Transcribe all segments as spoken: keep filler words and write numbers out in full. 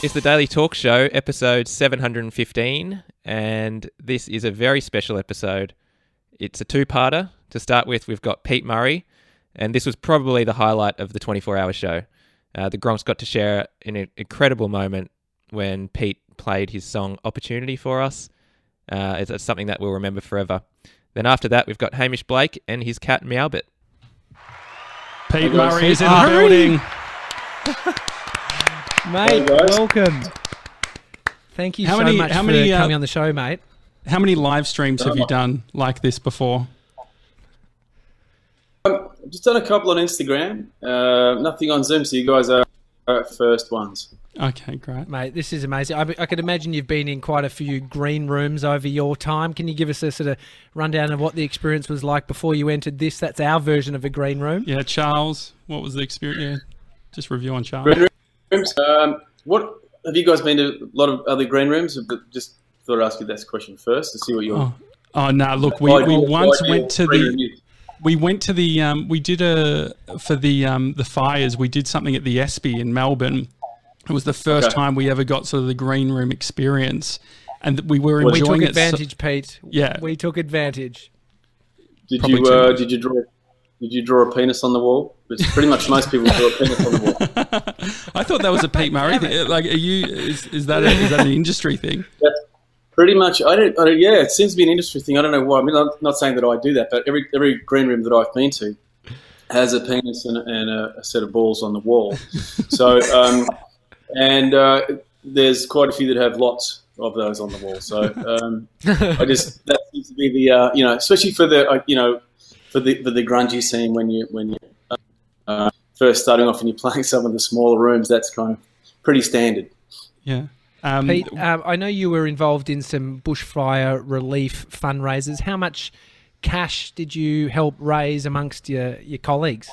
It's The Daily Talk Show, episode seven hundred fifteen, and this is a very special episode. It's a two-parter. To start with, we've got Pete Murray, and this was probably the highlight of the twenty-four hour show. Uh, the Gronks got to share an incredible moment when Pete played his song Opportunity for us. Uh, it's, it's something that we'll remember forever. Then after that, we've got Hamish Blake and his cat Meowbit. Pete Murray is in the building. Mate, welcome. Thank you how so many, much how for many, coming uh, on the show, mate. How many live streams have you done like this before? Um, I've just done a couple on Instagram. Uh, nothing on Zoom, so you guys are our first ones. Okay, great. Mate, this is amazing. I, I could imagine you've been in quite a few green rooms over your time. Can you give us a sort of rundown of what the experience was like before you entered this? That's our version of a green room. Yeah, Charles, what was the experience? Yeah, just review on Charles. Green room. Um, what have you guys been to? A lot of other green rooms, but just thought I'd ask you this question first to see what you're. Oh, oh no! Look, we, we once went to the, we went to the, um, we did a for the um, the fires. We did something at the E S P Y in Melbourne. It was the first okay. time we ever got sort of the green room experience, and we were enjoying it. We took it advantage, so, Pete. Yeah, we took advantage. Did Probably you? Uh, did you draw? Did you draw a penis on the wall? Because pretty much most people draw a penis on the wall. I thought that was a Pete Murray thing. Like, are you? Is, is that a, is that an industry thing? Yeah, pretty much. I don't, I don't. Yeah, it seems to be an industry thing. I don't know why. I mean, I'm not saying that I do that, but every every green room that I've been to has a penis and, and a, a set of balls on the wall. So, um, and uh, there's quite a few that have lots of those on the wall. So, um, I just that seems to be the uh, you know, especially for the uh, you know. For the for the grungy scene, when you when you uh, first starting off and you're playing some of the smaller rooms, that's kind of pretty standard. Yeah, um, Pete, um, I know you were involved in some bushfire relief fundraisers. How much cash did you help raise amongst your your colleagues?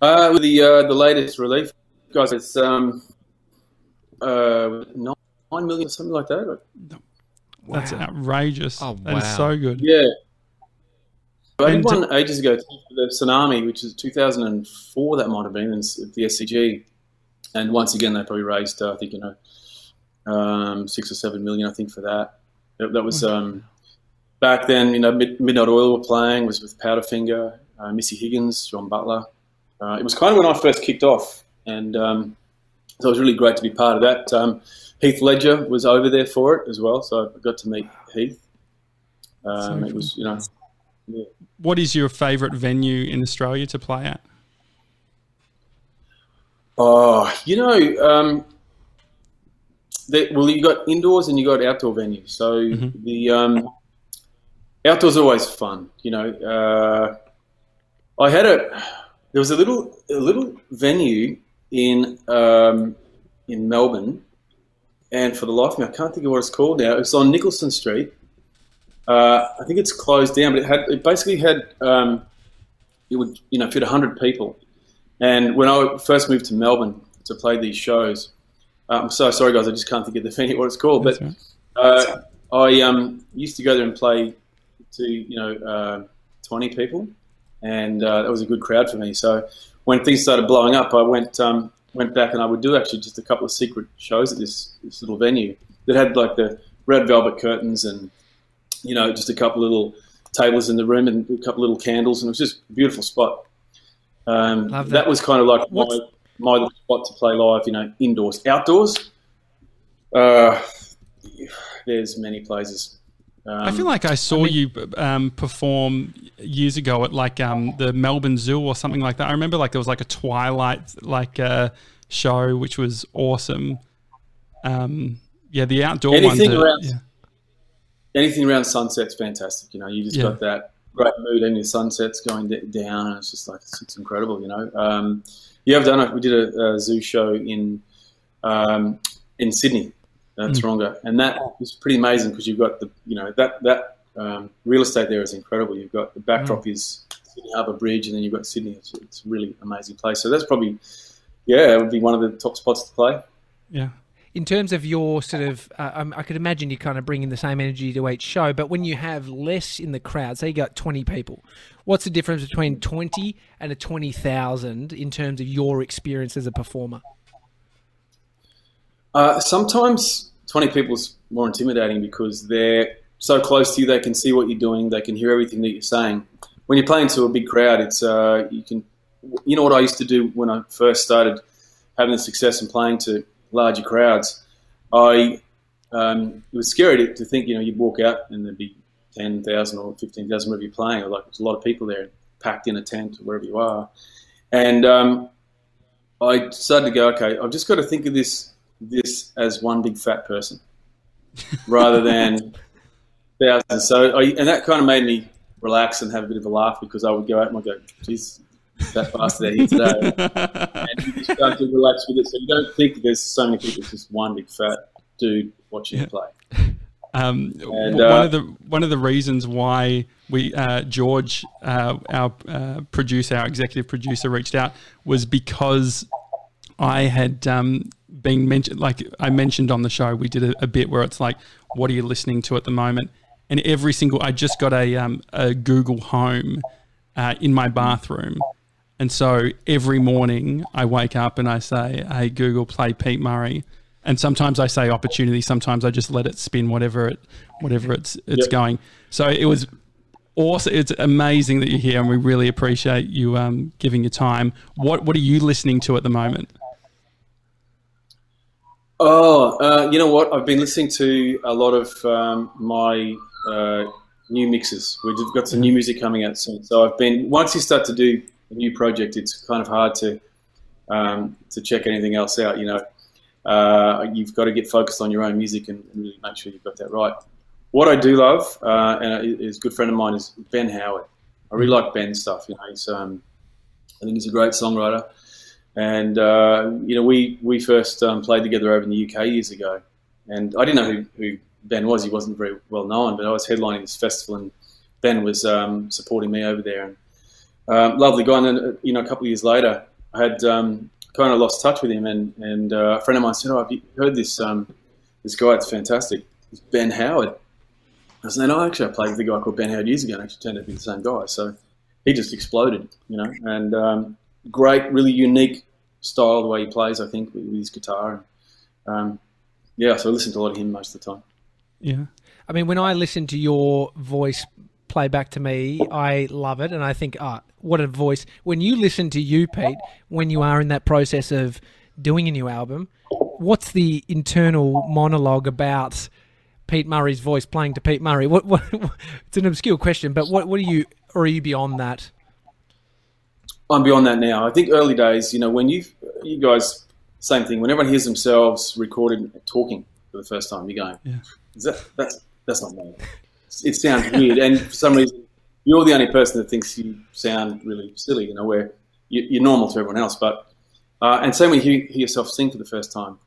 Uh, with the uh, the latest relief, guys, it's um uh nine nine million, something like that. Wow. That's outrageous. Oh, wow. That is so good. Yeah. I did one ages ago for the tsunami, which is two thousand four, that might have been, at the S C G. And once again, they probably raised, uh, I think, you know, um, six or seven million, I think, for that. That was um, back then, you know, Mid- Midnight Oil were playing, was with Powderfinger, uh, Missy Higgins, John Butler. Uh, it was kind of when I first kicked off, and um, so it was really great to be part of that. Um, Heath Ledger was over there for it as well, so I got to meet Heath. Um, so it was, you know... Yeah. What is your favourite venue in Australia to play at? Oh, you know, um, they, well, you got indoors and you got outdoor venues. So mm-hmm. the um, outdoors are always fun. You know, uh, I had a there was a little a little venue in um, in Melbourne, and for the life of me, I can't think of what it's called now. It's on Nicholson Street. Uh, I think it's closed down, but it had it basically had um, it would you know fit a hundred people. And when I first moved to Melbourne to play these shows, I'm um, so sorry guys, I just can't think of the venue what it's called. But uh, I um, used to go there and play to you know uh, twenty people, and uh, that was a good crowd for me. So when things started blowing up, I went um, went back and I would do actually just a couple of secret shows at this this little venue that had like the red velvet curtains and you know, just a couple little tables in the room and a couple little candles, and it was just a beautiful spot. Um, Love that. That was kind of like What's... my my spot to play live, you know, indoors. Outdoors, uh, there's many places. Um, I feel like I saw I mean, you um, perform years ago at like um, the Melbourne Zoo or something like that. I remember like there was like a Twilight like uh, show, which was awesome. Um, yeah, the outdoor anything ones. Around- yeah. Anything around sunset's fantastic, you know. You just yeah. got that great mood, and the sunset's going down, and it's just like it's, it's incredible, you know. Um, you have done it. We did a, a zoo show in um, in Sydney, uh, mm. Taronga, and that was pretty amazing because you've got the, you know, that that um, real estate there is incredible. You've got the backdrop mm. is Sydney Harbour Bridge, and then you've got Sydney. It's, it's a really amazing place. So that's probably, yeah, it would be one of the top spots to play. Yeah. In terms of your sort of, uh, I could imagine you kind of bringing the same energy to each show, but when you have less in the crowd, say you got twenty people, what's the difference between twenty and a twenty thousand in terms of your experience as a performer? Uh, sometimes twenty people's more intimidating because they're so close to you, they can see what you're doing, they can hear everything that you're saying. When you're playing to a big crowd, it's uh, you can. You know what I used to do when I first started having the success and playing to larger crowds? I um, it was scary to, to think, you know, you'd walk out and there'd be ten thousand or fifteen thousand wherever you're playing. Or like, there's a lot of people there packed in a tent or wherever you are. And um, I started to go, okay, I've just got to think of this this as one big fat person rather than thousands. So I, and that kind of made me relax and have a bit of a laugh because I would go out and I'd go, geez, that bastard here today. And you just start to relax with it. So you don't think there's so many people, it's just one big fat dude watching you yeah. play. Um, and, one uh, of the one of the reasons why we uh, George, uh, our uh, producer, our executive producer, reached out was because I had um, been mentioned, like I mentioned on the show, we did a, a bit where it's like, what are you listening to at the moment? And every single, I just got a um, a Google Home uh, in my bathroom. And so every morning I wake up and I say, hey, Google, play Pete Murray. And sometimes I say Opportunity. Sometimes I just let it spin whatever it, whatever it's it's yep. going. So it was awesome. It's amazing that you're here, and we really appreciate you um, giving your time. What What are you listening to at the moment? Oh, uh, you know what? I've been listening to a lot of um, my uh, new mixes. We've got some new music coming out soon. So I've been once you start to do a new project, it's kind of hard to um, to check anything else out, you know. Uh, you've got to get focused on your own music and really make sure you've got that right. What I do love, uh, and is a good friend of mine, is Ben Howard. I really like Ben's stuff. You know, he's, um, I think he's a great songwriter. And uh, you know, we we first um, played together over in the U K years ago. And I didn't know who, who Ben was. He wasn't very well known, but I was headlining this festival, and Ben was um, supporting me over there. And um, lovely guy. And then, you know, a couple of years later, I had. Um, kind of lost touch with him, and, and uh, a friend of mine said, oh, have you heard this um, this guy, it's fantastic, it's Ben Howard. I said, no, actually I played with a guy called Ben Howard years ago, and actually turned out to be the same guy. So he just exploded, you know, and um, great, really unique style, the way he plays, I think, with, with his guitar. Um, yeah, so I listen to a lot of him most of the time. Yeah. I mean, when I listen to your voice play back to me, I love it, and I think, ah, oh, what a voice. When you listen to you, Pete, when you are in that process of doing a new album, what's the internal monologue about Pete Murray's voice playing to Pete Murray? What, what, what it's an obscure question, but what, what are you, or are you beyond that? I'm beyond that now. I think early days, you know, when you, you guys, same thing. When everyone hears themselves recorded talking for the first time, you're going, yeah. Is that, that's that's not me. It sounds weird, and for some reason, you're the only person that thinks you sound really silly, you know, where you're normal to everyone else. But uh, and same when you hear yourself sing for the first time,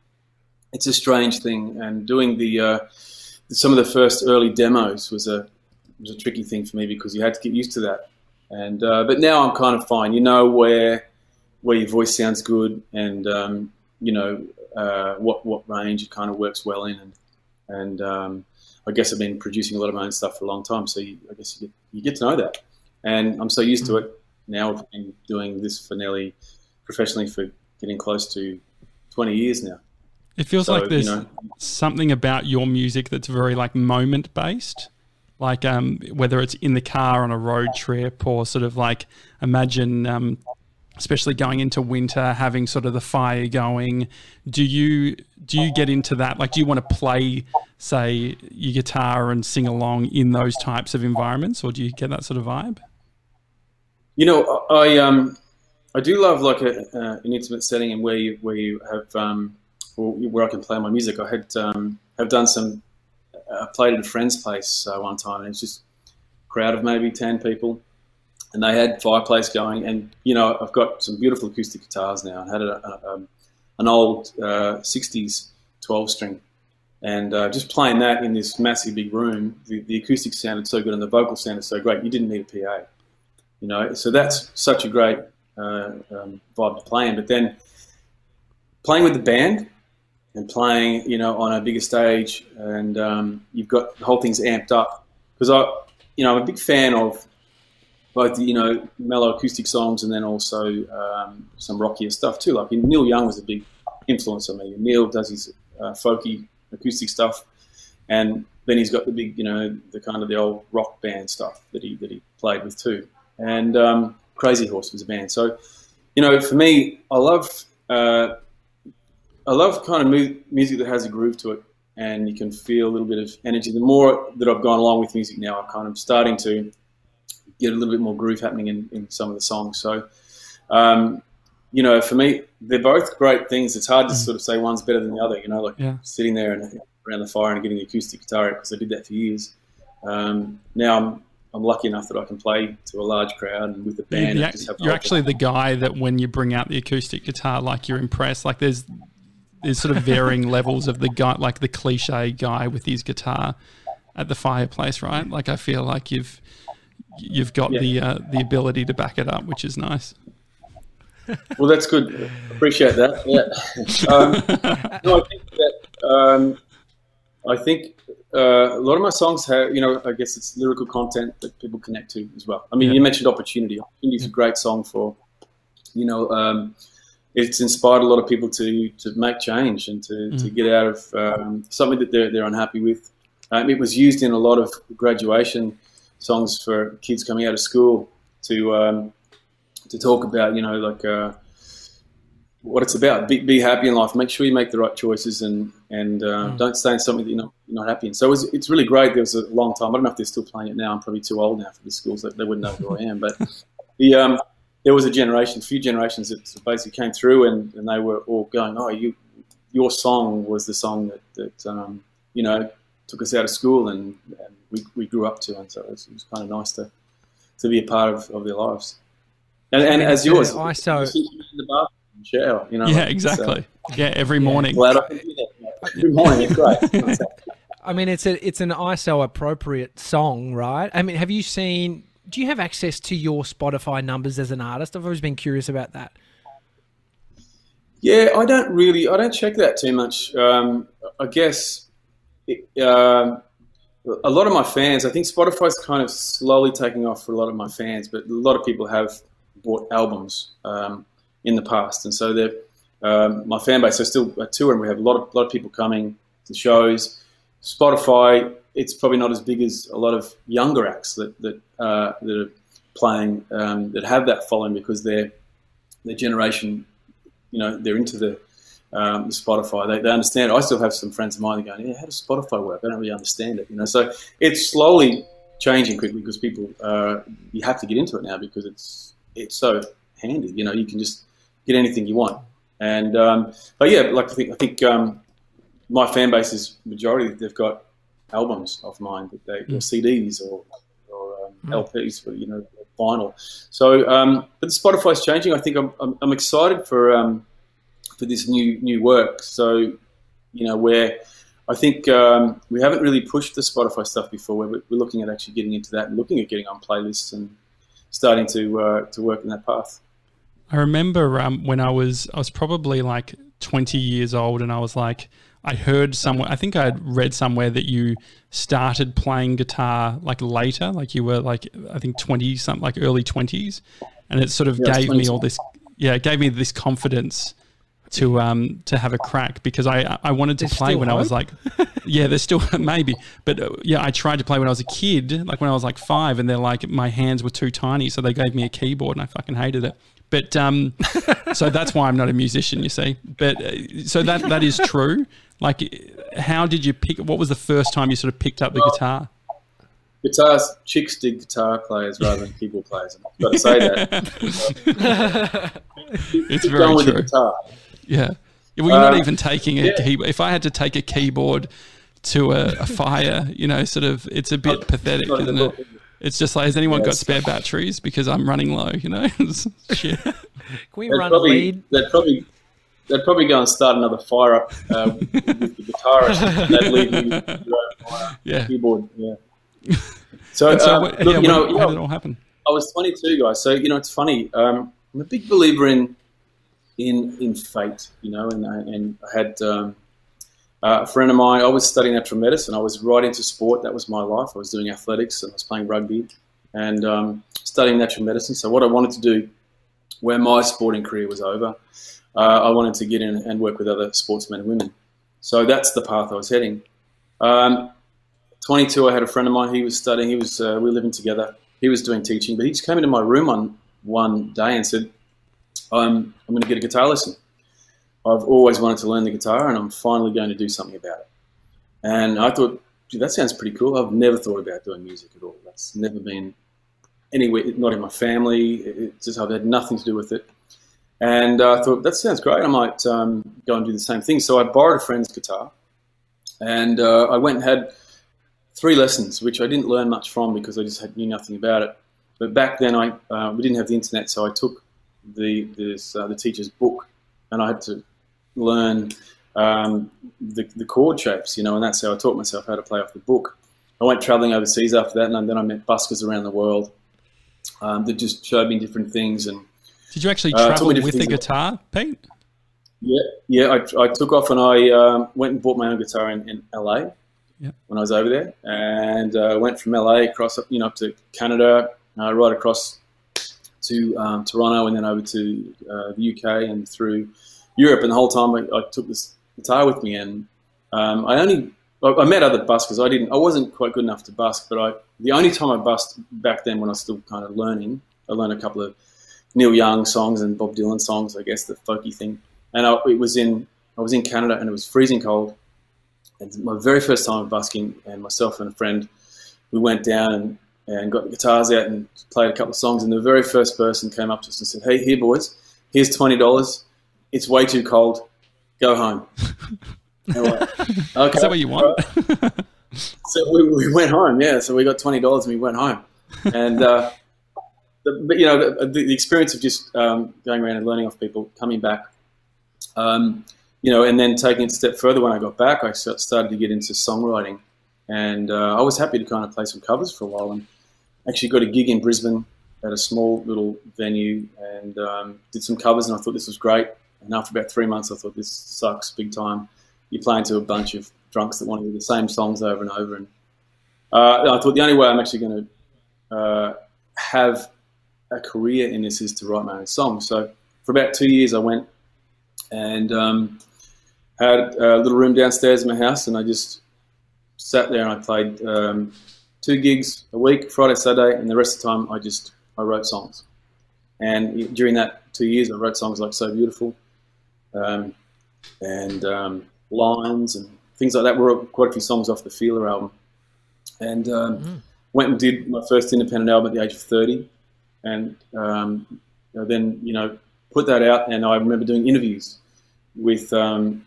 it's a strange thing. And doing the uh, some of the first early demos was a was a tricky thing for me because you had to get used to that. And uh, but now I'm kind of fine. You know where where your voice sounds good, and um, you know uh, what what range it kind of works well in, and and. Um, I guess I've been producing a lot of my own stuff for a long time, so you, I guess you get, you get to know that. And I'm so used to it now. I've been doing this for nearly professionally for getting close to twenty years now. It feels so, like there's you know, something about your music that's very like moment based, like um, whether it's in the car on a road trip or sort of like imagine, um, especially going into winter, having sort of the fire going. Do you do you get into that? Like, do you want to play, say, your guitar and sing along in those types of environments, or do you get that sort of vibe? You know, I um, I do love like a, uh, an intimate setting and where you where you have um, or where I can play my music. I had um, have done some. I played at a friend's place uh, one time, and it's just a crowd of maybe ten people, and they had fireplace going. And you know, I've got some beautiful acoustic guitars now. I had a, a, a, an old uh, sixties twelve string. And uh, just playing that in this massive big room, the, the acoustics sounded so good and the vocal sounded so great. You didn't need a P A, you know. So that's such a great uh, um, vibe to play in. But then playing with the band and playing, you know, on a bigger stage, and um, you've got the whole thing's amped up. Because I, you know, I'm a big fan of both, the, you know, mellow acoustic songs and then also um, some rockier stuff too. Like Neil Young was a big influence on me. Neil does his uh, folky acoustic stuff, and then he's got the big, you know, the kind of the old rock band stuff that he that he played with too. And um, Crazy Horse was a band. So, you know, for me, I love uh, I love kind of mu- music that has a groove to it, and you can feel a little bit of energy. The more that I've gone along with music now, I'm kind of starting to get a little bit more groove happening in, in some of the songs. So, um, you know, for me, they're both great things. It's hard to sort of say one's better than the other, you know, like yeah. sitting there and around the fire and getting the acoustic guitar out, because I did that for years. Um, now I'm I'm lucky enough that I can play to a large crowd and with a band. You're, just have you're actually the guy that when you bring out the acoustic guitar, like you're impressed. Like there's there's sort of varying levels of the guy, like the cliche guy with his guitar at the fireplace, right? Like I feel like you've you've got yeah. the uh, the ability to back it up, which is nice. Well, that's good. Appreciate that. Yeah. Um, no, I think that um, I think uh, a lot of my songs have, you know, I guess it's lyrical content that people connect to as well. I mean, yeah. you mentioned Opportunity. Opportunity is a great song for, you know, um, it's inspired a lot of people to to make change and to, mm. to get out of um, something that they're they're unhappy with. Um, it was used in a lot of graduation songs for kids coming out of school to um, to talk about, you know, like uh, what it's about. Be, be happy in life. Make sure you make the right choices and and uh, mm. don't stay in something that you're not, you're not happy in. So it was, it's really great. There was a long time. I don't know if they're still playing it now. I'm probably too old now for the schools. They, they wouldn't know who I am. But the um, there was a generation, a few generations that basically came through and, and they were all going, oh, you, your song was the song that, that um, you know, took us out of school and, and we, we grew up to. And so it was, it was kind of nice to to be a part of, of their lives. And, and yeah, as yours, yeah, so in the bathroom and shower, you know. Yeah, like, exactly. So. Yeah, every morning. Glad I can do that. Every morning, it's great. I mean, it's a it's an I S O appropriate song, right? I mean, have you seen? Do you have access to your Spotify numbers as an artist? I've always been curious about that. Yeah, I don't really. I don't check that too much. Um, I guess it, uh, a lot of my fans. I think Spotify's kind of slowly taking off for a lot of my fans, but a lot of people have bought albums um, in the past, and so they're um, my fan base. I still tour, and we have a lot of a lot of people coming to shows. Spotify, it's probably not as big as a lot of younger acts that that uh, that are playing um, that have that following because their their generation, you know, they're into the, um, the Spotify. They they understand it. I still have some friends of mine that are going, yeah, how does Spotify work? I don't really understand it, you know. So it's slowly changing quickly because people uh, you have to get into it now because it's. It's so handy, you know. You can just get anything you want, and um, but yeah, like I think I think um, my fan base's majority they've got albums of mine that they mm. or C Ds or, or um, mm. L Ps, or, you know, vinyl. So, um, but Spotify's changing. I think I'm I'm, I'm excited for um, for this new new work. So, you know, where I think um, we haven't really pushed the Spotify stuff before. We're we're looking at actually getting into that, and looking at getting on playlists and. Starting to uh, to work in that path. I remember um, when I was I was probably like twenty years old, and I was like, I heard somewhere, I think I had read somewhere that you started playing guitar like later, like you were like I think twenty something, like early twenties, and it sort of yeah, gave me all this, yeah, it gave me this confidence to um to have a crack because I I wanted to there's play when hope? I was like, yeah, there's still maybe, but uh, yeah, I tried to play when I was a kid, like when I was like five, and they're like my hands were too tiny, so they gave me a keyboard and I fucking hated it. But um, so that's why I'm not a musician, you see. But uh, so that that is true. Like, how did you pick? What was the first time you sort of picked up the well, guitar? Guitars, chicks dig guitar players rather than keyboard players. I've got to say that. It's very true. With the guitar. Yeah, well, you're uh, not even taking a yeah. keyboard. If I had to take a keyboard to a, a fire, you know, sort of, it's a bit pathetic, isn't it? It's just like, has anyone yeah, got spare tough. batteries? Because I'm running low, you know. Shit. Can we they'd run probably, a lead? They'd probably, they'd probably go and start another fire up uh, with the guitarist. They'd leave you with your own fire, yeah. keyboard. Yeah. So, so uh, what, look, yeah, you know, how did it all happen? I was twenty-two, guys. So you know, it's funny. Um, I'm a big believer in. in in fate, you know, and I, and I had um, uh, a friend of mine, I was studying natural medicine, I was right into sport, that was my life, I was doing athletics and I was playing rugby and um, studying natural medicine, so what I wanted to do when my sporting career was over, uh, I wanted to get in and work with other sportsmen and women. So that's the path I was heading. Um, twenty-two, I had a friend of mine. He was studying. He was uh, we were living together. He was doing teaching, but he just came into my room on one day and said, "I'm I'm going to get a guitar lesson. I've always wanted to learn the guitar, and I'm finally going to do something about it." And I thought, gee, that sounds pretty cool. I've never thought about doing music at all. That's never been anywhere, not in my family. It just, I've had nothing to do with it. And I thought, that sounds great. I might um, go and do the same thing. So I borrowed a friend's guitar, and uh, I went and had three lessons, which I didn't learn much from because I just had, knew nothing about it. But back then, I uh, we didn't have the internet, so I took the this, uh, the teacher's book, and I had to learn um, the, the chord shapes, you know, and that's how I taught myself how to play off the book. I went traveling overseas after that, and then I met buskers around the world um, that just showed me different things. And did you actually uh, travel with the guitar, Pete? Yeah, yeah. I, I took off and I um, went and bought my own guitar in, in L A. Yep. When I was over there, and uh, went from L A across, you know, up to Canada, uh, right across to um, Toronto, and then over to uh, the U K and through Europe. And the whole time, I, I took this guitar with me, and um, I only I, I met other buskers. I didn't, I wasn't quite good enough to busk, but I the only time I busked back then, when I was still kind of learning, I learned a couple of Neil Young songs and Bob Dylan songs, I guess, the folky thing. And I, it was in I was in Canada, and it was freezing cold. And my very first time busking, and myself and a friend, we went down and, and got the guitars out and played a couple of songs, and the very first person came up to us and said, "Hey, here, boys, here's twenty dollars. It's way too cold. Go home." And we're like, okay. Is that what you want? So we, we went home, yeah. So we got twenty dollars and we went home. And, uh, the, but you know, the, the experience of just um, going around and learning off people, coming back, um, you know, and then taking it a step further, when I got back, I started to get into songwriting, and uh, I was happy to kind of play some covers for a while, and actually got a gig in Brisbane at a small little venue, and um, did some covers, and I thought this was great. And after about three months, I thought, this sucks big time. You're playing to a bunch of drunks that want to do the same songs over and over. And uh, I thought, the only way I'm actually going to uh, have a career in this is to write my own songs. So for about two years, I went and um, had a little room downstairs in my house, and I just sat there and I played um, two gigs a week, Friday, Saturday, and the rest of the time I just I wrote songs. And during that two years, I wrote songs like So Beautiful um, and um, Lines and things like that. We wrote quite a few songs off the Feeler album, and um, mm. went and did my first independent album at the age of thirty, and um, then, you know, put that out, and I remember doing interviews with um,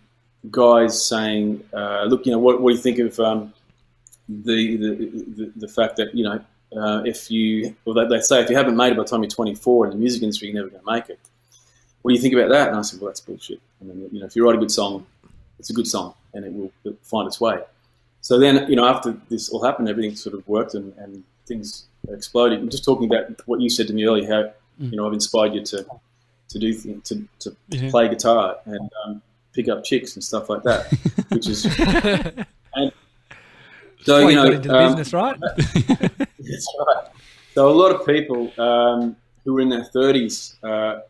guys saying, uh, "Look, you know, what, what do you think of um, the, the, the the fact that, you know, uh, if you, well, they, they say if you haven't made it by the time you're twenty-four in the music industry, you're never going to make it. What do you think about that?" And I said, "Well, that's bullshit. I mean, you know, if you write a good song, it's a good song, and it will it'll find its way." So then, you know, after this all happened, everything sort of worked, and, and things exploded. I'm just talking about what you said to me earlier, how mm. you know, I've inspired you to. to do things, to, to yeah. play guitar and um, pick up chicks and stuff like that, which is, and so, well, you know, you got into the um, business, right? That's right. So a lot of people um, who were in their thirties uh,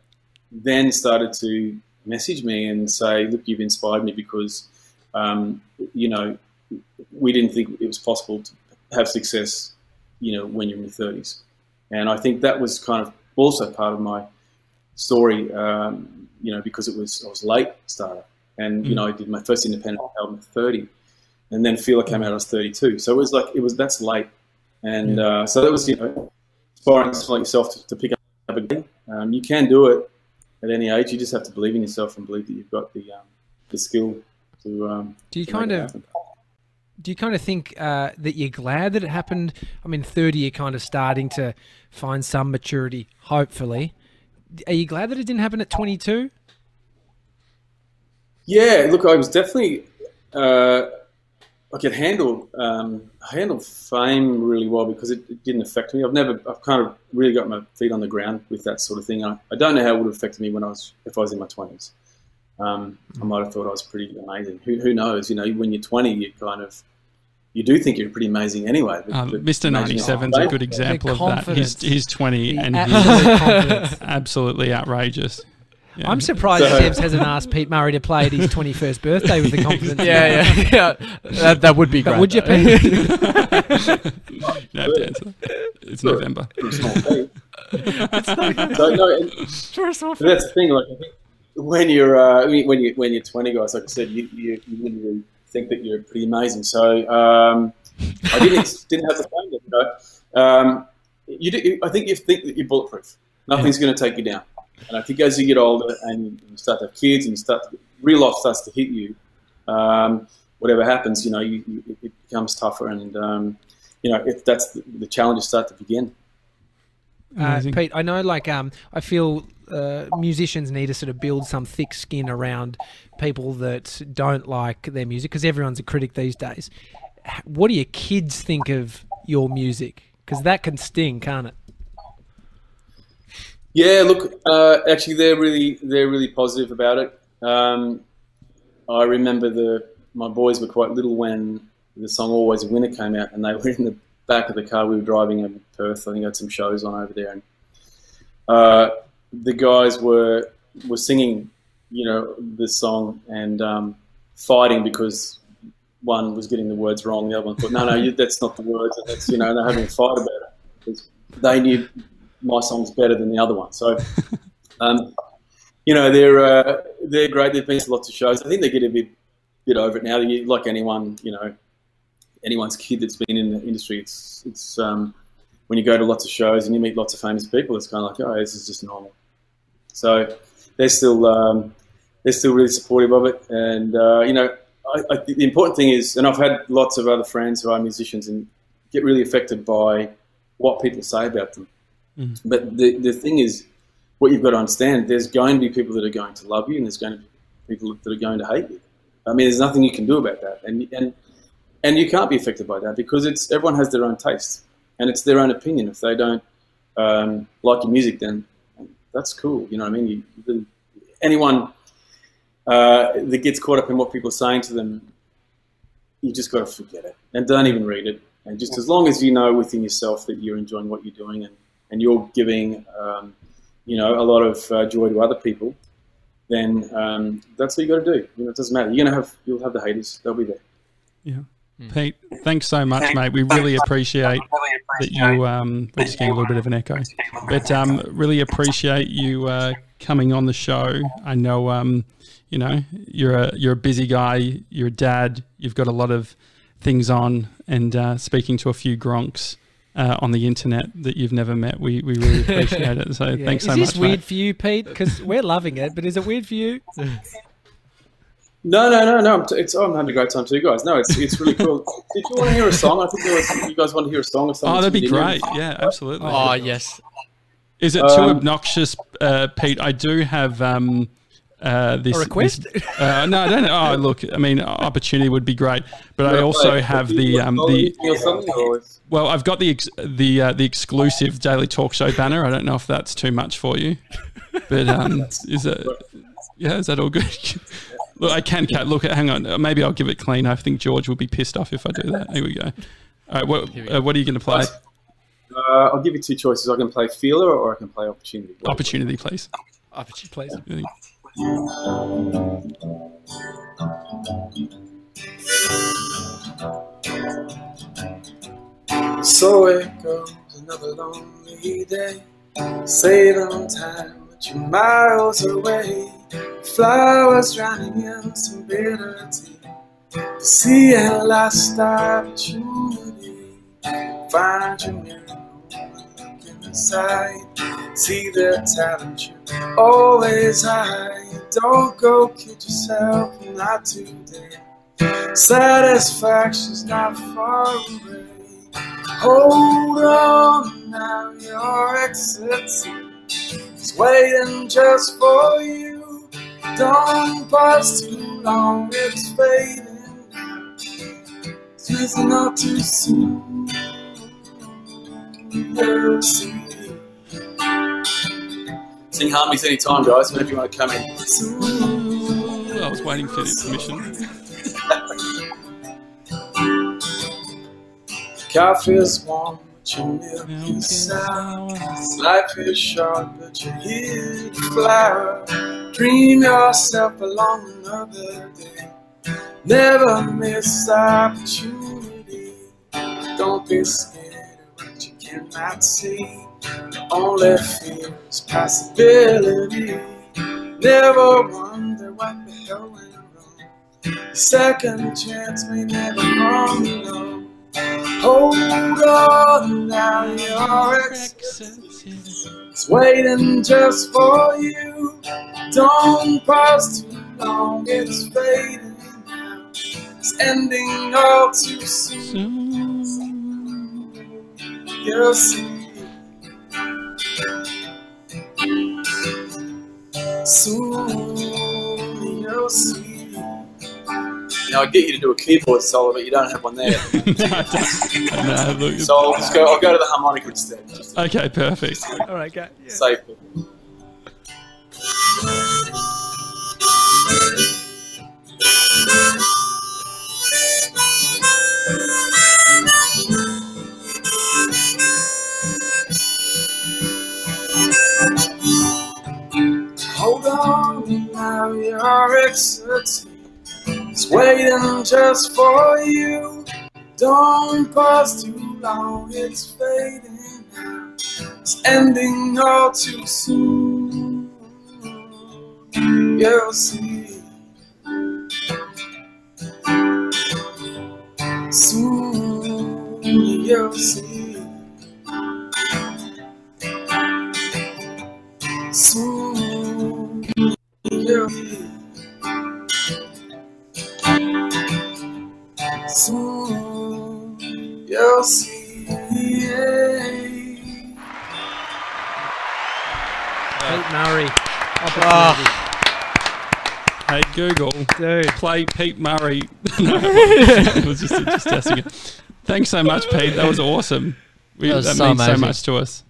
then started to message me and say, "Look, you've inspired me because, um, you know, we didn't think it was possible to have success, you know, when you're in your thirties." And I think that was kind of also part of my story, um, you know, because it was I was late starter, and you know, I did my first independent album at thirty, and then Feeler came out. I was thirty-two, so it was like it was that's late, and uh, so that was, you know, inspiring like yourself to, to pick up again. Um, you can do it at any age. You just have to believe in yourself and believe that you've got the um, the skill to. Um, do you to kind of? Do you kind of think uh, that you're glad that it happened? I mean, thirty, you're kind of starting to find some maturity, hopefully. Are you glad that it didn't happen at twenty-two? Yeah, look, I was definitely uh, I could handle um, handle fame really well because it, it didn't affect me. I've never, I've kind of really got my feet on the ground with that sort of thing. I, I don't know how it would have affected me when I was if I was in my twenties. Um, I might have thought I was pretty amazing. Who, who knows? You know, when you're twenty, you kind of you do think you're pretty amazing anyway. But, um, but Mister ninety-seven's a good example of that. He's, he's twenty and he's absolutely outrageous. Yeah. I'm surprised so. Sebs hasn't asked Pete Murray to play at his twenty-first birthday with the confidence. yeah, yeah, yeah. That, that would be great. But would you, Pete? You don't have to answer. It's so, November. It's not a it's not so, no, and, that's the thing. Like, when you're uh, I mean, when you when you're twenty, guys, like I said, you you, you wouldn't really think that you're pretty amazing. So um, I didn't didn't have the phone yet, you know. Um, you do, I think you think that you're bulletproof. Nothing's yeah. going to take you down. And I think as you get older and you start to have kids and you start to, real life starts to hit you, um, whatever happens, you know, you, you, it becomes tougher. And, um, you know, if that's the, the challenges start to begin. Uh, Pete, I know, like, um, I feel uh, musicians need to sort of build some thick skin around people that don't like their music because everyone's a critic these days. What do your kids think of your music? Because that can sting, can't it? Yeah, look, uh, actually, they're really they're really positive about it. Um, I remember the my boys were quite little when the song "Always a Winner" came out, and they were in the back of the car. We were driving over to Perth. I think I had some shows on over there, and uh, the guys were were singing, you know, this song and um, fighting because one was getting the words wrong. The other one thought, "No, no, you, that's not the words." And that's you know, they're having a fight about it because they knew my song's better than the other one. So, um, you know, they're uh, they're great. They've been to lots of shows. I think they get a bit bit over it now. Like anyone, you know, anyone's kid that's been in the industry, it's it's um, when you go to lots of shows and you meet lots of famous people, it's kind of like, oh, this is just normal. So they're still um, they're still really supportive of it. And, uh, you know, I, I, the important thing is, and I've had lots of other friends who are musicians and get really affected by what people say about them. But the, the thing is, what you've got to understand, there's going to be people that are going to love you and there's going to be people that are going to hate you. I mean, there's nothing you can do about that. And and and you can't be affected by that because it's everyone has their own taste and it's their own opinion. If they don't um, like your music, then that's cool. You know what I mean? You, the, anyone uh, that gets caught up in what people are saying to them, you just got to forget it and don't even read it. And just as long as you know within yourself that you're enjoying what you're doing and and you're giving, um, you know, a lot of uh, joy to other people, then um, that's what you got to do. You know, it doesn't matter. You're gonna have, you'll have the haters. They'll be there. Yeah, mm. Pete, thanks so much, thanks, mate. We really appreciate, really appreciate that you. Um, we're just getting a little bit of an echo, but um, really appreciate you uh, coming on the show. I know, um, you know, you're a you're a busy guy. You're a dad. You've got a lot of things on, and uh, speaking to a few Gronks Uh, on the internet that you've never met, we, we really appreciate it. So yeah. thanks so much. Is this much, weird mate. for you, Pete? Because we're loving it, but is it weird for you? no, no, no, no. I'm, t- it's, oh, I'm having a great time too, guys. No, it's it's really cool. Did you want to hear a song? I think there was, you guys want to hear a song or something. Oh, that'd be great. Hear. Yeah, absolutely. Oh, yes. Is it too um, obnoxious, uh, Pete? I do have um, uh, this a request. This, uh, no, I don't. Oh, look. I mean, opportunity would be great, but no, I also no, have the um, the. Well, I've got the ex- the uh, the exclusive Daily Talk Show banner. I don't know if that's too much for you, but um, is it? Yeah, is that all good? Look, I can cut. Look, hang on. Maybe I'll give it clean. I think George will be pissed off if I do that. Here we go. All right, what uh, what are you going to play? Uh, I'll give you two choices. I can play Feeler or I can play Opportunity. Later. Opportunity, please. Opportunity, please. Yeah. So it goes, another lonely day, sail on time, but you're miles away. Flowers drowning in some bitter tea, to see a last opportunity. Find your mirror, look inside, see the talent you always hide. Don't go kid yourself, not today. Satisfaction's not far away. Hold on now, your ecstasy is waiting just for you. Don't pause too long, it's fading now. It's really not too soon. We'll see you. Sing harmonies any time, guys, whenever you want to come in. Ooh, I was waiting for the permission. Coffee's warm, but your milk is sour. Life is short, but you're here to flower. Dream yourself along another day. Never miss opportunity. Don't be scared of what you cannot see. The only fear is possibility. Never wonder what the hell went wrong. Second chance we never wrong, you know. Hold on now, your existence is waiting just for you. Don't pause too long, it's fading now. It's ending all too soon. You'll see. Soon you'll see. You know, I get you to do a keyboard solo, but you don't have one there. no, I don't. No, so I'll just go. I'll go to the harmonica instead. Okay, perfect. All right, go. Yeah. Safe. Hold on now, your exit. It's waiting just for you. Don't pause too long, it's fading now. It's ending all too soon. You'll see. Soon you'll see. Soon you'll see. Soon you'll see. Pete Murray. Oh. Hey Google, dude, play Pete Murray. No, it was just, just testing it. Thanks so much, Pete. That was awesome. We, that was that so means amazing. So much to us.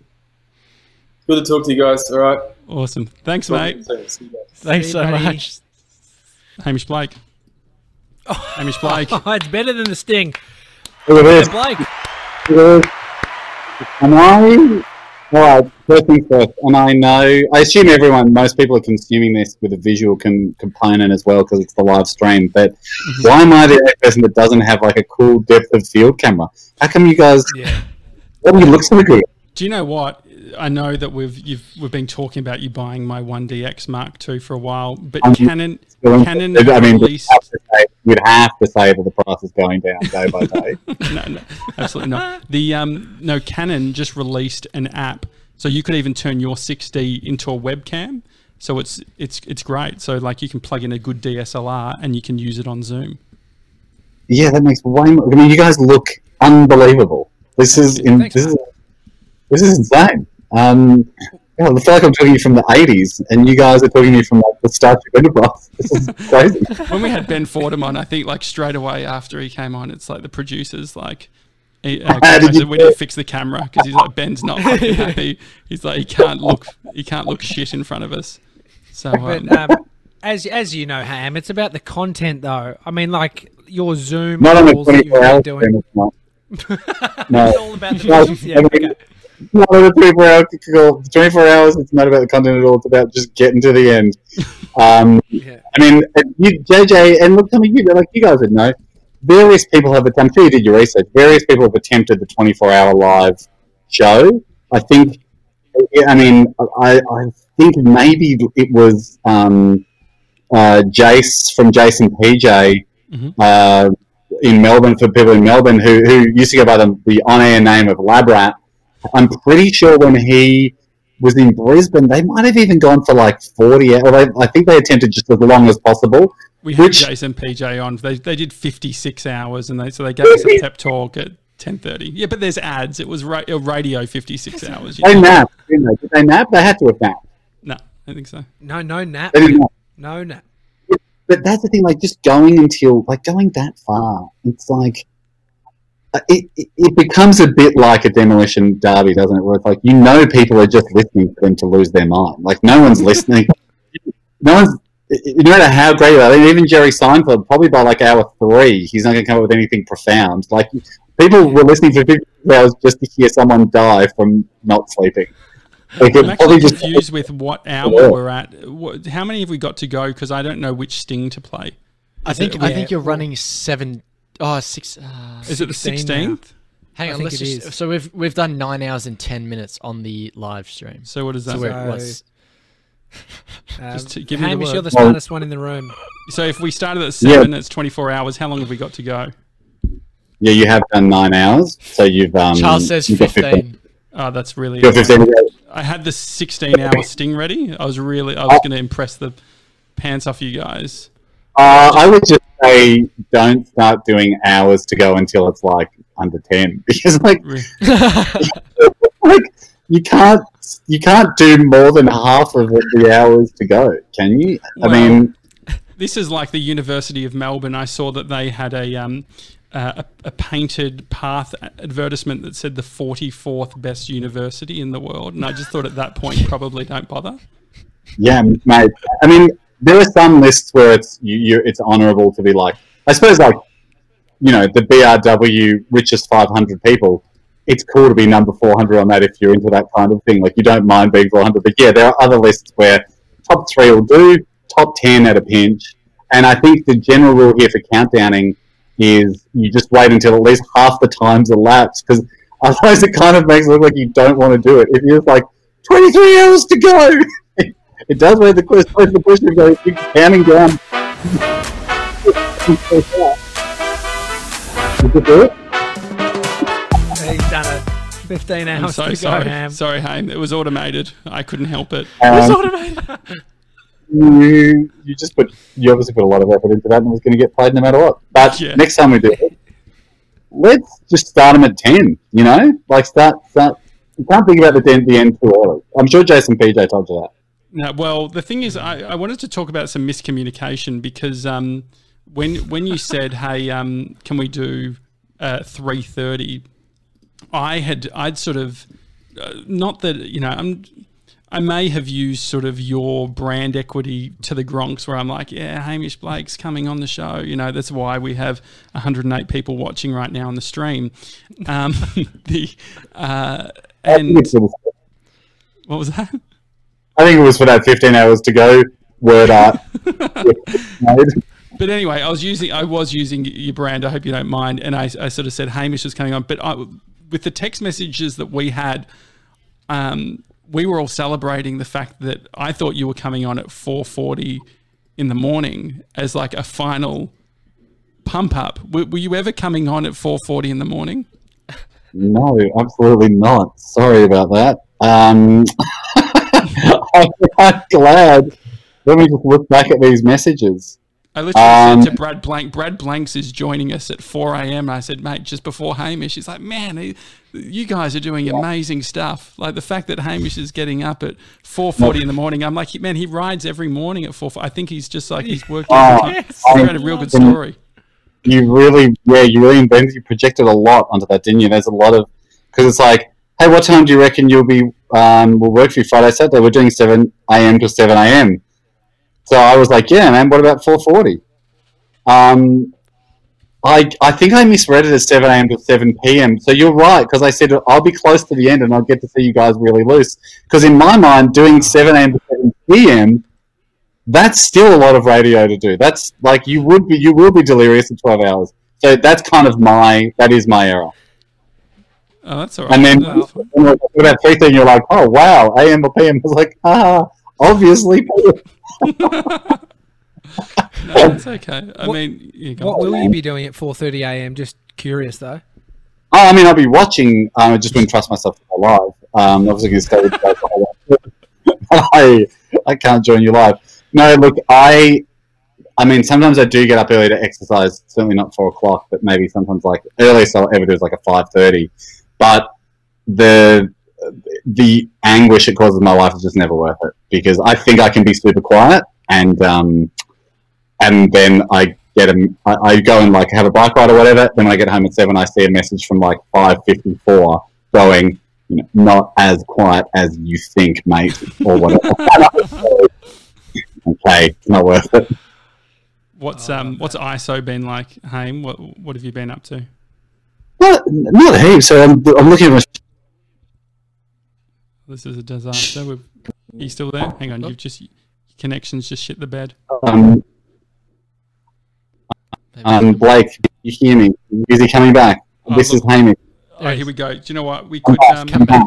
Good to talk to you guys. All right. Awesome. Thanks, mate. Thanks see so buddy. much, Hamish Blake. Oh, Hamish Blake. Oh, it's better than the Sting. Look at this. Blake. Look at this. And I, well, first things first, and I know, I assume everyone, most people are consuming this with a visual com component as well because it's the live stream, but mm-hmm. why am I the only person that doesn't have like a cool depth of field camera? How come you guys, yeah. what do you look so good? Do you know what? I know that we've you've we've been talking about you buying my one D X Mark two for a while, but um, Canon Canon I mean, released... we'd have to say that the price is going down day by day. no, no, absolutely not. The um, no Canon just released an app, so you could even turn your six D into a webcam. So it's it's it's great. So like you can plug in a good D S L R and you can use it on Zoom. Yeah, that makes way more. I mean, you guys look unbelievable. This is in, this is. This is insane. Um, yeah, I feel like I'm talking to you from the eighties, and you guys are talking to me from like the Star Trek Enterprise. This is crazy. When we had Ben Fordham on, I think like straight away after he came on, it's like the producers like, he, uh, said, we need to fix the camera because he's like Ben's not fucking happy. He's like he can't look, he can't look shit in front of us. So, um, but, um, as as you know, Ham, it's about the content though. I mean, like your Zoom calls that you're doing. No, it's all about the business, yeah, okay. It's not about the twenty-four hours, it's not about the content at all, it's about just getting to the end. Um, yeah. I mean, you, J J, and look, I mean, you, like you guys would know, various people have attempted, I'm sure you did your research, various people have attempted the twenty-four hour live show. I think, I mean, I, I think maybe it was um, uh, Jace from Jason P J mm-hmm. uh, in Melbourne, for people in Melbourne who, who used to go by the, the on-air name of LabRat. I'm pretty sure when he was in Brisbane, they might have even gone for like forty hours. Or they, I think they attempted just as long as possible. We had which, Jason P J on. They, they did fifty-six hours, and they so they gave us a pep talk at ten thirty. Yeah, but there's ads. It was ra radio fifty-six hours. They know. napped, didn't they? Did they nap? They had to have napped. No, I don't think so. No, no nap. They didn't nap. No nap. But that's the thing, like just going until, like going that far, it's like, It, it, it becomes a bit like a demolition derby, doesn't it? Where it's like, you know, people are just listening for them to lose their mind. Like, no one's listening. No one's, no matter how great you are, even Jerry Seinfeld, probably by like hour three, he's not going to come up with anything profound. Like, people were listening for fifty hours just to hear someone die from not sleeping. I'm actually confused with what hour yeah. we're at. How many have we got to go? Because I don't know which sting to play. Is I think it, I think you're running seven. Oh, six. Uh, is it the sixteenth? Hang on, let's just, so we've we've done nine hours and ten minutes on the live stream. So what does that mean? Um, just to give Hamish, you're the smartest one in the room. So if we started at seven, yeah. it's twenty-four hours. How long have we got to go? Yeah, you have done nine hours. So you've um, Charles says fifteen. fifteen. Oh, that's really. I had the sixteen-hour sting ready. I was really, I was oh. going to impress the pants off you guys. Uh, I would just say don't start doing hours to go until it's like under ten, because like, like you can't. You can't do more than half of the hours to go, can you? Well, I mean, this is like the University of Melbourne. I saw that they had a um, uh, a painted path advertisement that said the forty-fourth best university in the world, and I just thought at that point probably don't bother. Yeah, mate. I mean, there are some lists where it's you, you, it's honourable to be like, I suppose, like, you know, the B R W richest five hundred people. It's cool to be number four hundred on that if you're into that kind of thing. Like, you don't mind being four hundred. But, yeah, there are other lists where top three will do, top ten at a pinch. And I think the general rule here for countdowning is you just wait until at least half the time's elapsed, because otherwise it kind of makes it look like you don't want to do it. If you're like, twenty-three hours to go, it does wear the question. The question goes, you're counting down. Did you do it? He's done it. Fifteen hours. I'm so to go, sorry, Ham. Sorry, Ham. It was automated. I couldn't help it. Um, it was automated. you, you just put. You obviously put a lot of effort into that, and it was going to get played no matter what. But yeah. Next time we do it, let's just start them at ten. You know, like start start. You can't think about the ten the end too early. I'm sure Jason P J told you that. No, well, the thing is, I, I wanted to talk about some miscommunication, because um, when when you said, "Hey, um, can we do uh, three thirty?" I had, I'd sort of, uh, not that, you know, I'm, I may have used sort of your brand equity to the Gronks, where I'm like, yeah, Hamish Blake's coming on the show. You know, that's why we have one hundred and eight people watching right now on the stream. Um, the, uh, and what was that? I think it was for that fifteen hours to go word art. But anyway, I was using, I was using your brand. I hope you don't mind. And I, I sort of said, Hamish was coming on, but I, with the text messages that we had, um, we were all celebrating the fact that I thought you were coming on at four forty in the morning as like a final pump up. Were, were you ever coming on at four forty in the morning? No, absolutely not. Sorry about that. Um, I'm, I'm glad. Let me just look back at these messages. I literally um, said to Brad Blank, Brad Blanks is joining us at four A M I said, mate, just before Hamish. He's like, man, he, you guys are doing yeah. amazing stuff. Like the fact that Hamish is getting up at four forty no. in the morning. I'm like, man, he rides every morning at four forty. I think he's just like, he's working. Uh, yes. He wrote a real good story. You really, yeah, you really invented, you projected a lot onto that, didn't you? There's a lot of, because it's like, hey, what time do you reckon you'll be, um, we'll work for you Friday, Saturday? We're doing seven A M to seven A M So I was like, yeah, man, what about four forty? Um, I, I think I misread it as seven A M to seven P M So you're right, because I said I'll be close to the end and I'll get to see you guys really loose. Because in my mind, doing seven A M to seven P M, that's still a lot of radio to do. That's like you would be, you will be delirious in twelve hours. So that's kind of my, that is my error. Oh, that's all right. And then no. About three thirty, you're like, oh, wow, A M or P M. I was like, ah, obviously. No, it's okay. I what, mean, you got what will you be doing at four thirty A M? Just curious, though. Oh, I mean, I'll be watching. Um, I just wouldn't trust myself to go live. Um, obviously, going to stay with you guys the whole I, I can't join you live. No, look, I. I mean, sometimes I do get up early to exercise. Certainly not four o'clock, but maybe sometimes like earliest I'll ever do is like a five thirty. But the. the anguish it causes my life is just never worth it, because I think I can be super quiet and um, and then I get a, I, I go and like have a bike ride or whatever. Then when I get home at seven, I see a message from like five fifty-four going, you know, not as quiet as you think, mate, or whatever. Okay, it's not worth it. What's um what's I S O been like, Haim? What what have you been up to? Well, not heaps. So I'm I'm looking at my This is a disaster. We've... Are you still there? Hang on, you've just... Your connection's just shit the bed. Um, um, Blake, you hear me? Is he coming back? Oh, this look, is Hamish. Oh, here we go. Do you know what? We could... I'm um, back.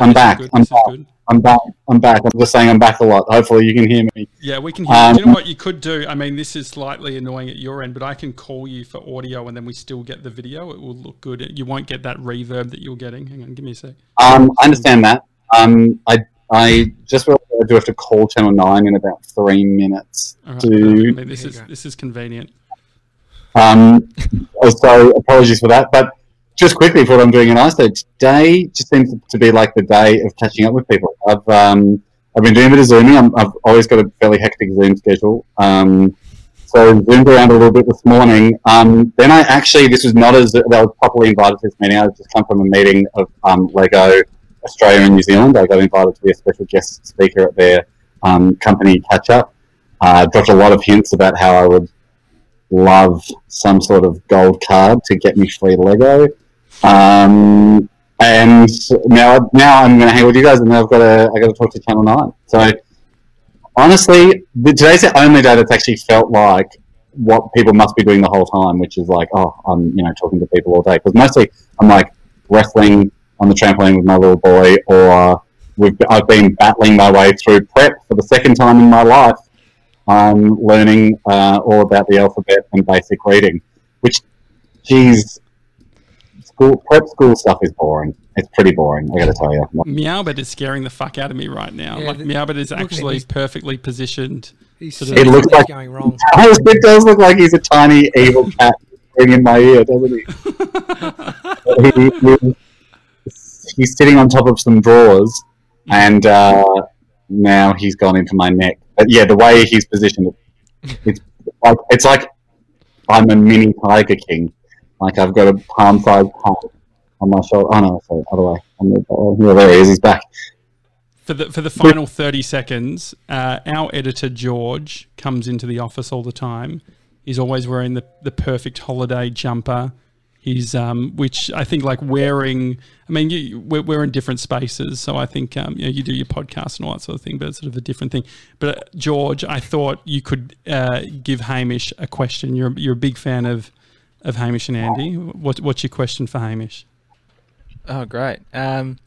I'm back. No, I'm back. I'm back. I'm back. I'm just saying I'm back a lot. Hopefully you can hear me. Yeah, we can hear um, you. Do you know what you could do? I mean, this is slightly annoying at your end, but I can call you for audio and then we still get the video. It will look good. You won't get that reverb that you're getting. Hang on, give me a sec. Um, I understand that. Um, I I just realized I do have to call Channel Nine in about three minutes. All right, to... I mean, this is go. this is convenient. Um, so apologies for that, but. Just quickly for what I'm doing in ISO, today just seems to be like the day of catching up with people. I've um, I've been doing a bit of Zooming. I'm, I've always got a fairly hectic Zoom schedule. Um, so Zoomed around a little bit this morning. Um, then I actually, this was not as, that was properly invited to this meeting. I just come from a meeting of um, Lego Australia and New Zealand. I got invited to be a special guest speaker at their um, company catch-up. Uh, dropped a lot of hints about how I would love some sort of gold card to get me free Lego. Um, and now, now I'm going to hang with you guys, and now I've got to, I got to talk to Channel Nine. So, honestly, today's the only day that's actually felt like what people must be doing the whole time, which is like, oh, I'm, you know, talking to people all day. Because mostly I'm like wrestling on the trampoline with my little boy, or we've, I've been battling my way through prep for the second time in my life. I'm learning uh, all about the alphabet and basic reading, which, geez. School, prep school stuff is boring. It's pretty boring, I got to tell you. Meowbit is scaring the fuck out of me right now. Yeah, like, Meowbit is actually perfectly positioned. He's sort of it looks like going wrong. It does look like he's a tiny evil cat in my ear, doesn't he? he, he? He's sitting on top of some drawers, and uh, now he's gone into my neck. But yeah, the way he's positioned, it's like, it's like I'm a mini Tiger King. Like, I've got a palm-sized palm on my shoulder. Oh, no, sorry, other way. Oh, there he is. He's back. For the, for the final thirty seconds, uh, our editor, George, comes into the office all the time. He's always wearing the, the perfect holiday jumper. He's, um, which I think, like, wearing... I mean, you, we're, we're in different spaces, so I think, um, you know, you do your podcast and all that sort of thing, but it's sort of a different thing. But, uh, George, I thought you could uh, give Hamish a question. You're, you're a big fan of... Of Hamish and Andy. What, what's your question for Hamish? Oh, great. Um,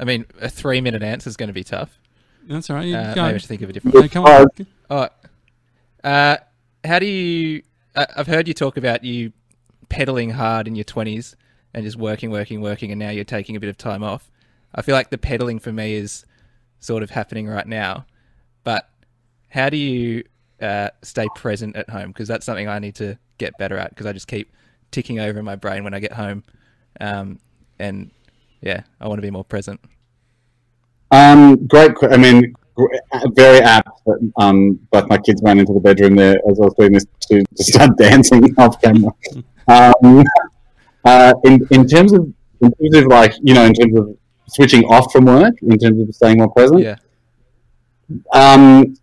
I mean, a three-minute answer is going to be tough. That's all right. You uh, maybe I should think of a different one. No, come on. Oh, uh, how do you... Uh, I've heard you talk about you pedaling hard in your twenties and just working, working, working, and now you're taking a bit of time off. I feel like the pedaling for me is sort of happening right now. But how do you uh, stay present at home? Because that's something I need to get better at, because I just keep... ticking over in my brain when I get home, um, and yeah, I want to be more present. Um, great, I mean, very apt that um, both my kids ran into the bedroom there as I was doing this to, to start dancing off camera. Um, uh, in, in terms of, in terms of like, you know, in terms of switching off from work, in terms of staying more present, yeah. Um,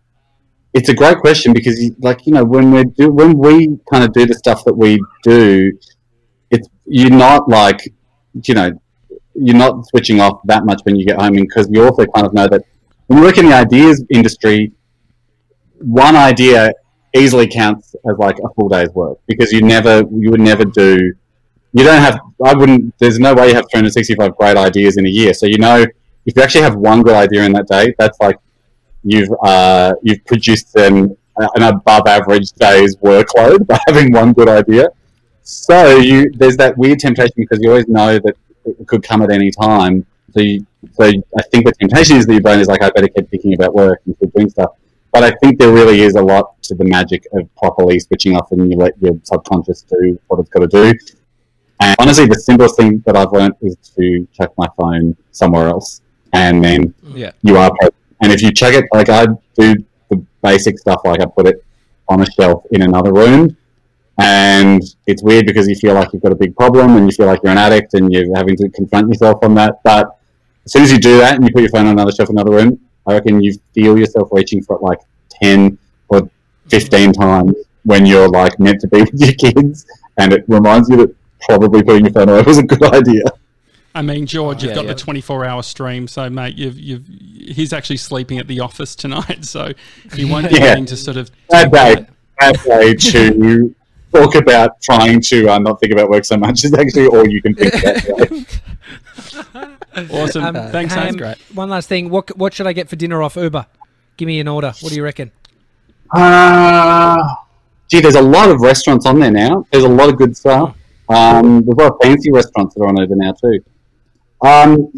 it's a great question, because, like, you know, when we do, when we kind of do the stuff that we do, it's you're not like, you know, you're not switching off that much when you get home, because you also kind of know that when you work in the ideas industry, one idea easily counts as like a full day's work, because you never, you would never do, you don't have, I wouldn't, there's no way you have three hundred sixty-five great ideas in a year. So, you know, if you actually have one good idea in that day, that's like, You've uh, you've produced an, an above average day's workload by having one good idea. So you, there's that weird temptation, because you always know that it could come at any time. So you, so I think the temptation is that your brain is like, I better keep thinking about work and keep doing stuff. But I think there really is a lot to the magic of properly switching off, and you let your subconscious do what it's got to do. And honestly, the simplest thing that I've learned is to chuck my phone somewhere else, and then yeah. you are. And if you check it, like I do the basic stuff, like I put it on a shelf in another room, and it's weird because you feel like you've got a big problem and you feel like you're an addict and you're having to confront yourself on that. But as soon as you do that and you put your phone on another shelf in another room, I reckon you feel yourself reaching for it like ten or fifteen times when you're like meant to be with your kids, and it reminds you that probably putting your phone away was a good idea. I mean, George, you've yeah, got yeah. the twenty-four hour stream, so mate, you've you've he's actually sleeping at the office tonight, so he won't be yeah. wanting to sort of bad day, bad day to talk about trying to uh, not think about work so much. It's actually all you can think about. Awesome, um, thanks, um, that's great. One last thing, what what should I get for dinner off Uber? Give me an order. What do you reckon? Uh, gee, there's a lot of restaurants on there now. There's a lot of good stuff. Um, there's a lot of fancy restaurants that are on Uber now too. Um,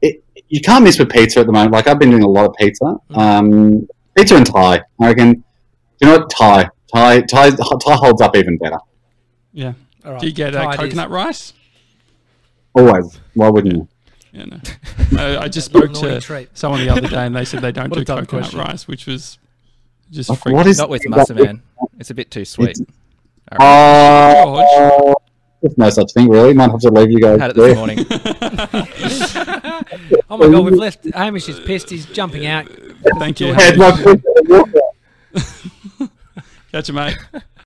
it, you can't miss with pizza at the moment. Like, I've been doing a lot of pizza. Um, pizza and Thai. I reckon, you know what, Thai. Thai, Thai, Thai holds up even better. Yeah. All right. Do you get uh, coconut rice? Always. Why wouldn't you? Yeah, no. I, I just spoke to trait. someone the other day, and they said they don't do coconut question. rice, which was just like, freaking. What is not with mustard, man. It's a bit too sweet. Right. Uh, there's no such thing, really. Might have to leave you guys. Had it this morning. Oh my god, we've left. Hamish is pissed. He's jumping out. Thank you. Catch you, mate.